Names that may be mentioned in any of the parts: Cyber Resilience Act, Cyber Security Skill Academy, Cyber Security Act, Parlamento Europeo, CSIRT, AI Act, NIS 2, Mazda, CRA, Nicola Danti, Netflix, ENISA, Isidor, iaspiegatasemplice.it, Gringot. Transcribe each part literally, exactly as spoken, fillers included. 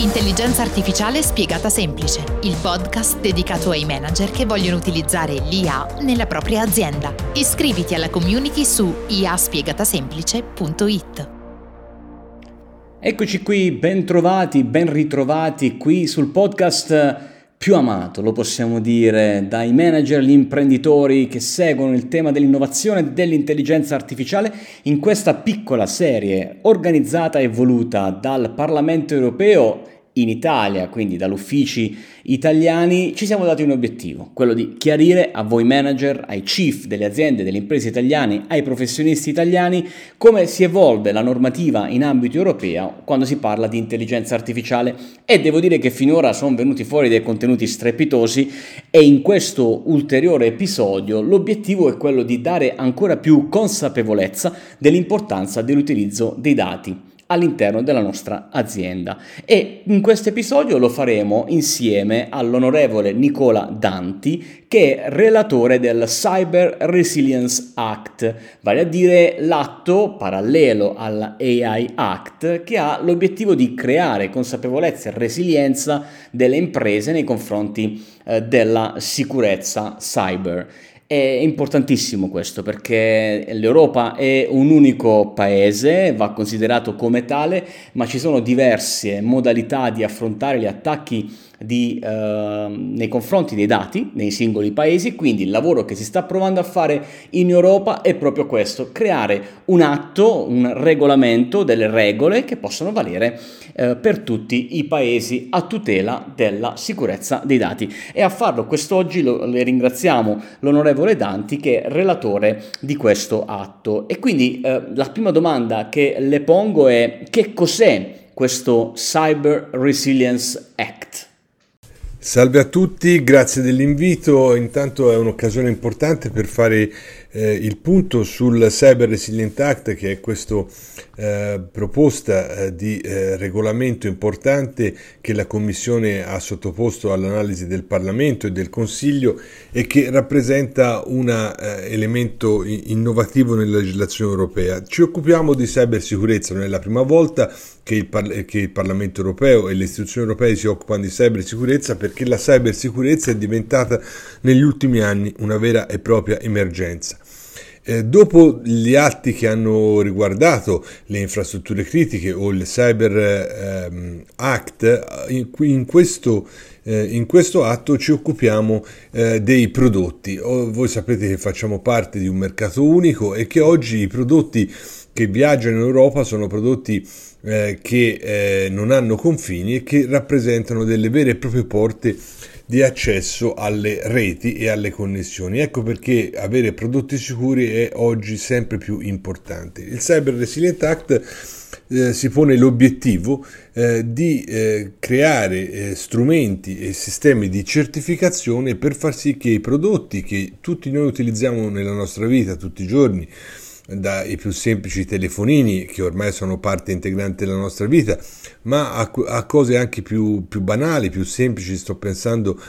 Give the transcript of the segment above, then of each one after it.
Intelligenza artificiale spiegata semplice, il podcast dedicato ai manager che vogliono utilizzare l'I A nella propria azienda. Iscriviti alla community su i a spiegata semplice punto i t. Eccoci qui, ben trovati, ben ritrovati qui sul podcast più amato, lo possiamo dire, dai manager, gli imprenditori che seguono il tema dell'innovazione e dell'intelligenza artificiale in questa piccola serie organizzata e voluta dal Parlamento Europeo in Italia, quindi dagli uffici italiani. Ci siamo dati un obiettivo, quello di chiarire a voi manager, ai chief delle aziende, delle imprese italiane, ai professionisti italiani come si evolve la normativa in ambito europeo quando si parla di intelligenza artificiale, e devo dire che finora sono venuti fuori dei contenuti strepitosi, e in questo ulteriore episodio l'obiettivo è quello di dare ancora più consapevolezza dell'importanza dell'utilizzo dei dati all'interno della nostra azienda. E in questo episodio lo faremo insieme all'onorevole Nicola Danti, che è relatore del Cyber Resilience Act, vale a dire l'atto parallelo alla A I Act, che ha l'obiettivo di creare consapevolezza e resilienza delle imprese nei confronti eh, della sicurezza cyber. È importantissimo questo, perché l'Europa è un unico paese, va considerato come tale, ma ci sono diverse modalità di affrontare gli attacchi di, eh, nei confronti dei dati nei singoli paesi. Quindi il lavoro che si sta provando a fare in Europa è proprio questo: creare un atto, un regolamento, delle regole che possono valere eh, per tutti i paesi a tutela della sicurezza dei dati. E a farlo quest'oggi lo, le ringraziamo l'onorevole Danti, che è relatore di questo atto. E quindi eh, la prima domanda che le pongo è: che cos'è questo Cyber Resilience Act? Salve a tutti, grazie dell'invito. Intanto è un'occasione importante per fare eh, il punto sul Cyber Resilience Act, che è questa eh, proposta eh, di eh, regolamento importante che la Commissione ha sottoposto all'analisi del Parlamento e del Consiglio, e che rappresenta un eh, elemento innovativo nella legislazione europea. Ci occupiamo di cybersicurezza, non è la prima volta che il, Par- che il Parlamento Europeo e le istituzioni europee si occupano di cybersicurezza, perché la cybersicurezza è diventata negli ultimi anni una vera e propria emergenza. Eh, dopo gli atti che hanno riguardato le infrastrutture critiche o il Cyber eh, Act, in, in questo In questo atto ci occupiamo eh, dei prodotti. Oh, voi sapete che facciamo parte di un mercato unico e che oggi i prodotti che viaggiano in Europa sono prodotti eh, che eh, non hanno confini e che rappresentano delle vere e proprie porte di accesso alle reti e alle connessioni. Ecco perché avere prodotti sicuri è oggi sempre più importante. Il Cyber Resilience Act Eh, si pone l'obiettivo eh, di eh, creare eh, strumenti e sistemi di certificazione per far sì che i prodotti che tutti noi utilizziamo nella nostra vita tutti i giorni, dai più semplici telefonini che ormai sono parte integrante della nostra vita, ma a, a cose anche più, più banali, più semplici, sto pensando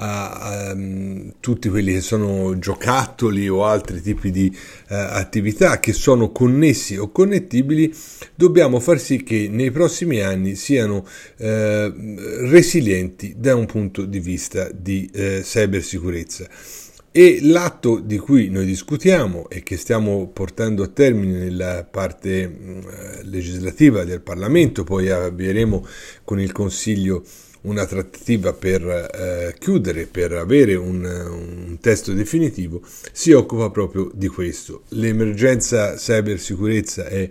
a, a um, tutti quelli che sono giocattoli o altri tipi di uh, attività che sono connessi o connettibili, dobbiamo far sì che nei prossimi anni siano uh, resilienti da un punto di vista di uh, cybersicurezza. E l'atto di cui noi discutiamo e che stiamo portando a termine nella parte uh, legislativa del Parlamento, poi avvieremo con il Consiglio una trattativa per eh, chiudere, per avere un, un testo definitivo, si occupa proprio di questo. L'emergenza cybersicurezza è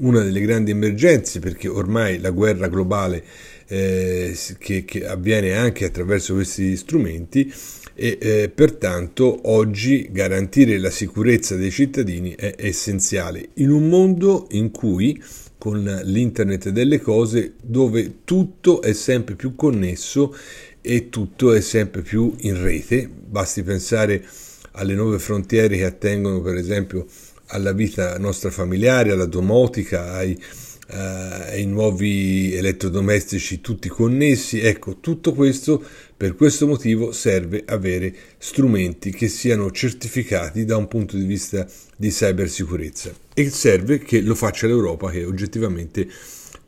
una delle grandi emergenze, perché ormai la guerra globale eh, che, che avviene anche attraverso questi strumenti, e eh, pertanto oggi garantire la sicurezza dei cittadini è essenziale in un mondo in cui, con l'internet delle cose, dove tutto è sempre più connesso e tutto è sempre più in rete. Basti pensare alle nuove frontiere che attengono per esempio alla vita nostra familiare, alla domotica, ai, eh, ai nuovi elettrodomestici tutti connessi. Ecco, tutto questo, per questo motivo serve avere strumenti che siano certificati da un punto di vista di cybersicurezza, e serve che lo faccia l'Europa, che oggettivamente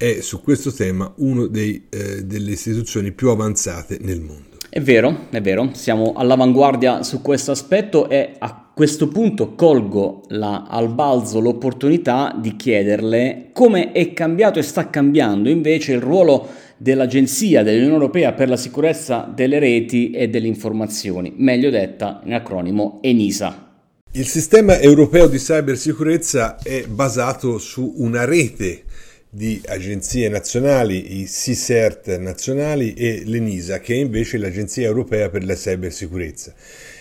è su questo tema una eh, delle istituzioni più avanzate nel mondo. È vero, è vero, siamo all'avanguardia su questo aspetto e a questo punto colgo la, al balzo l'opportunità di chiederle come è cambiato e sta cambiando invece il ruolo dell'Agenzia dell'Unione Europea per la sicurezza delle reti e delle informazioni, meglio detta in acronimo ENISA. Il sistema europeo di cybersicurezza è basato su una rete di agenzie nazionali, i C S I R T nazionali e l'ENISA, che è invece l'Agenzia Europea per la Cybersicurezza.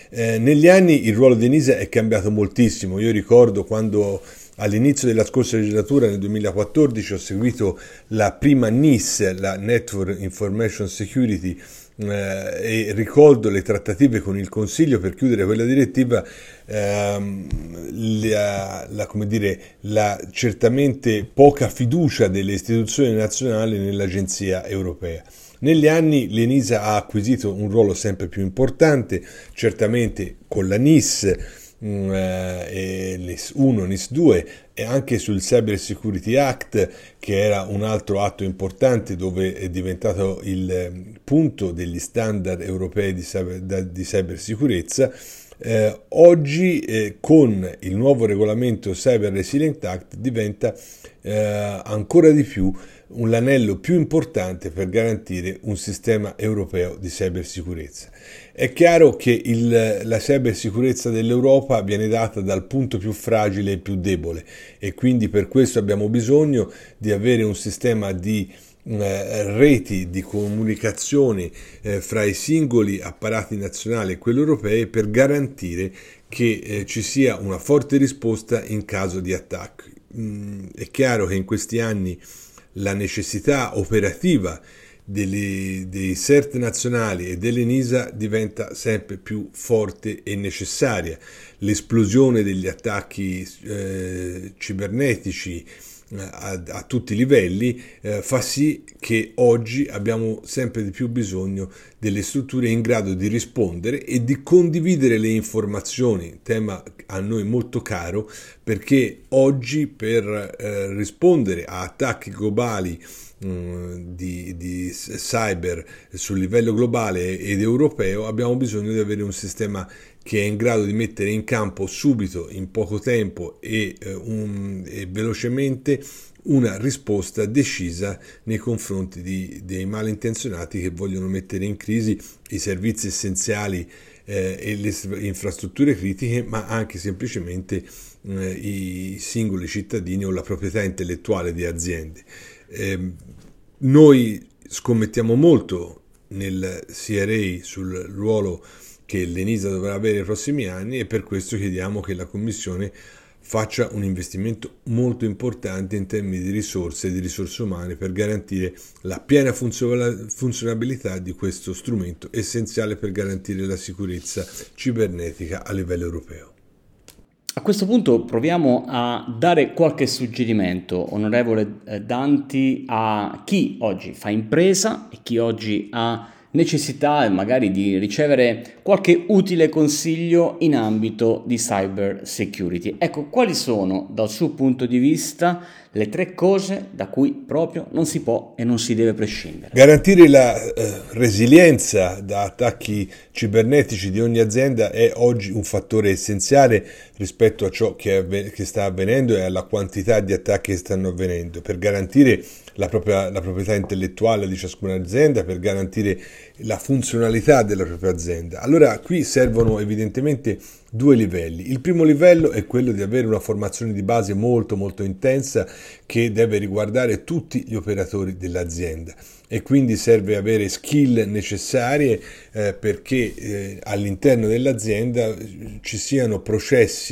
Eh, negli anni il ruolo di ENISA è cambiato moltissimo. Io ricordo quando all'inizio della scorsa legislatura, nel duemilaquattordici, ho seguito la prima N I S, la Network Information Security, Eh, e ricordo le trattative con il Consiglio per chiudere quella direttiva. ehm, la, la, come dire, la certamente poca fiducia delle istituzioni nazionali nell'Agenzia Europea. Negli anni l'ENISA ha acquisito un ruolo sempre più importante, certamente con la N I S eh, NIS uno, NIS due, e anche sul Cyber Security Act, che era un altro atto importante dove è diventato il punto degli standard europei di cyber, di cybersicurezza. Eh, oggi eh, con il nuovo regolamento Cyber Resilience Act diventa eh, ancora di più un l'anello più importante per garantire un sistema europeo di cybersicurezza. È chiaro che il, la cybersicurezza dell'Europa viene data dal punto più fragile e più debole, e quindi per questo abbiamo bisogno di avere un sistema di eh, reti di comunicazione eh, fra i singoli apparati nazionali e quelli europei per garantire che eh, ci sia una forte risposta in caso di attacchi. Mm, è chiaro che in questi anni la necessità operativa delle, dei C E R T nazionali e dell'ENISA diventa sempre più forte e necessaria. L'esplosione degli attacchi eh, cibernetici eh, a, a tutti i livelli eh, fa sì che oggi abbiamo sempre di più bisogno delle strutture in grado di rispondere e di condividere le informazioni, tema a noi molto caro, perché oggi per eh, rispondere a attacchi globali mh, di, di cyber sul livello globale ed europeo abbiamo bisogno di avere un sistema che è in grado di mettere in campo subito, in poco tempo e, eh, un, e velocemente una risposta decisa nei confronti di, dei malintenzionati che vogliono mettere in crisi i servizi essenziali eh, e le infrastrutture critiche, ma anche semplicemente eh, i singoli cittadini o la proprietà intellettuale di aziende. Eh, noi scommettiamo molto nel C R A sul ruolo che l'ENISA dovrà avere nei prossimi anni, e per questo chiediamo che la Commissione faccia un investimento molto importante in termini di risorse e di risorse umane per garantire la piena funzionabilità di questo strumento essenziale per garantire la sicurezza cibernetica a livello europeo. A questo punto proviamo a dare qualche suggerimento, onorevole Danti, a chi oggi fa impresa e chi oggi ha necessità magari di ricevere qualche utile consiglio in ambito di cyber security. Ecco, quali sono dal suo punto di vista le tre cose da cui proprio non si può e non si deve prescindere? Garantire la eh, resilienza da attacchi cibernetici di ogni azienda è oggi un fattore essenziale rispetto a ciò che, avven- che sta avvenendo e alla quantità di attacchi che stanno avvenendo, per garantire la propria, la proprietà intellettuale di ciascuna azienda, per garantire la funzionalità della propria azienda. Allora qui servono evidentemente due livelli. Il primo livello è quello di avere una formazione di base molto molto intensa che deve riguardare tutti gli operatori dell'azienda, e quindi serve avere skill necessarie eh, perché eh, all'interno dell'azienda ci siano processi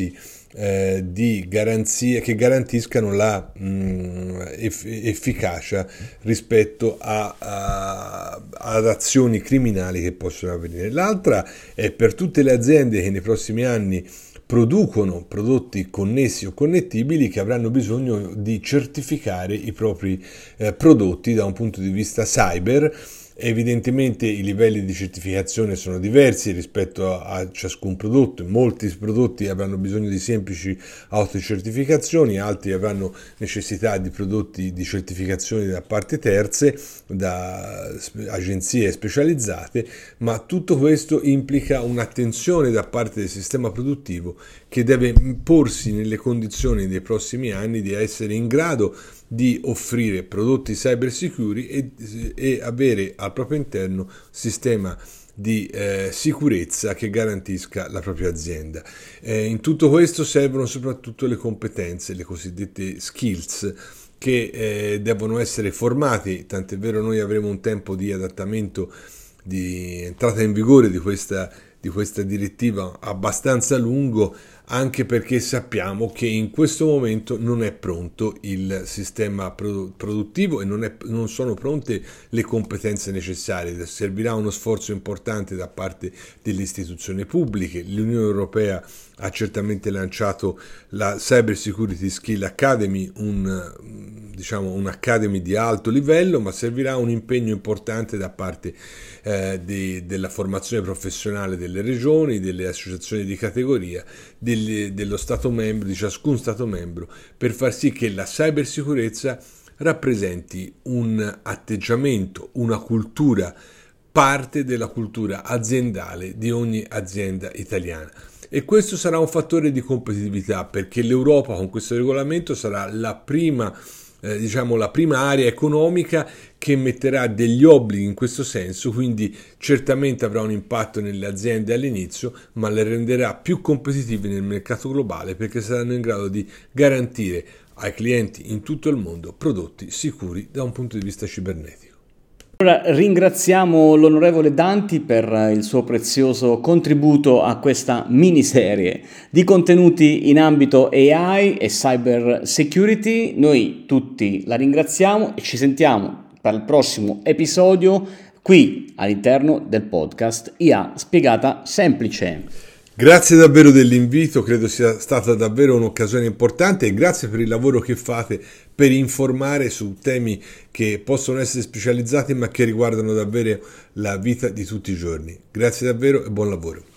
Eh, di garanzie che garantiscano la mh, eff- efficacia rispetto a, a, ad azioni criminali che possono avvenire. L'altra è per tutte le aziende che nei prossimi anni producono prodotti connessi o connettibili, che avranno bisogno di certificare i propri eh, prodotti da un punto di vista cyber, Evidentemente i livelli di certificazione sono diversi rispetto a ciascun prodotto. Molti prodotti avranno bisogno di semplici autocertificazioni, altri avranno necessità di prodotti di certificazione da parte terze, da agenzie specializzate, ma tutto questo implica un'attenzione da parte del sistema produttivo che deve porsi nelle condizioni dei prossimi anni di essere in grado di offrire prodotti cyber sicuri e, e avere al proprio interno sistema di eh, sicurezza che garantisca la propria azienda. Eh, in tutto questo servono soprattutto le competenze, le cosiddette skills, che eh, devono essere formate, tant'è vero noi avremo un tempo di adattamento di entrata in vigore di questa di questa direttiva abbastanza lungo, anche perché sappiamo che in questo momento non è pronto il sistema produttivo e non, è, non sono pronte le competenze necessarie. Servirà uno sforzo importante da parte delle istituzioni pubbliche. L'Unione Europea ha certamente lanciato la Cyber Security Skill Academy, un, diciamo, un'academy di alto livello, ma servirà un impegno importante da parte eh, di, della formazione professionale delle regioni, delle associazioni di categoria, delle dello Stato membro, di ciascun Stato membro, per far sì che la cybersicurezza rappresenti un atteggiamento, una cultura, parte della cultura aziendale di ogni azienda italiana. E questo sarà un fattore di competitività, perché l'Europa con questo regolamento sarà la prima Eh, diciamo la prima area economica che metterà degli obblighi in questo senso, quindi certamente avrà un impatto nelle aziende all'inizio, ma le renderà più competitive nel mercato globale, perché saranno in grado di garantire ai clienti in tutto il mondo prodotti sicuri da un punto di vista cibernetico. Allora, ringraziamo l'onorevole Danti per il suo prezioso contributo a questa miniserie di contenuti in ambito A I e cyber security. Noi tutti la ringraziamo e ci sentiamo per il prossimo episodio qui all'interno del podcast I A Spiegata Semplice. Grazie davvero dell'invito, credo sia stata davvero un'occasione importante, e grazie per il lavoro che fate per informare su temi che possono essere specializzati ma che riguardano davvero la vita di tutti i giorni. Grazie davvero e buon lavoro.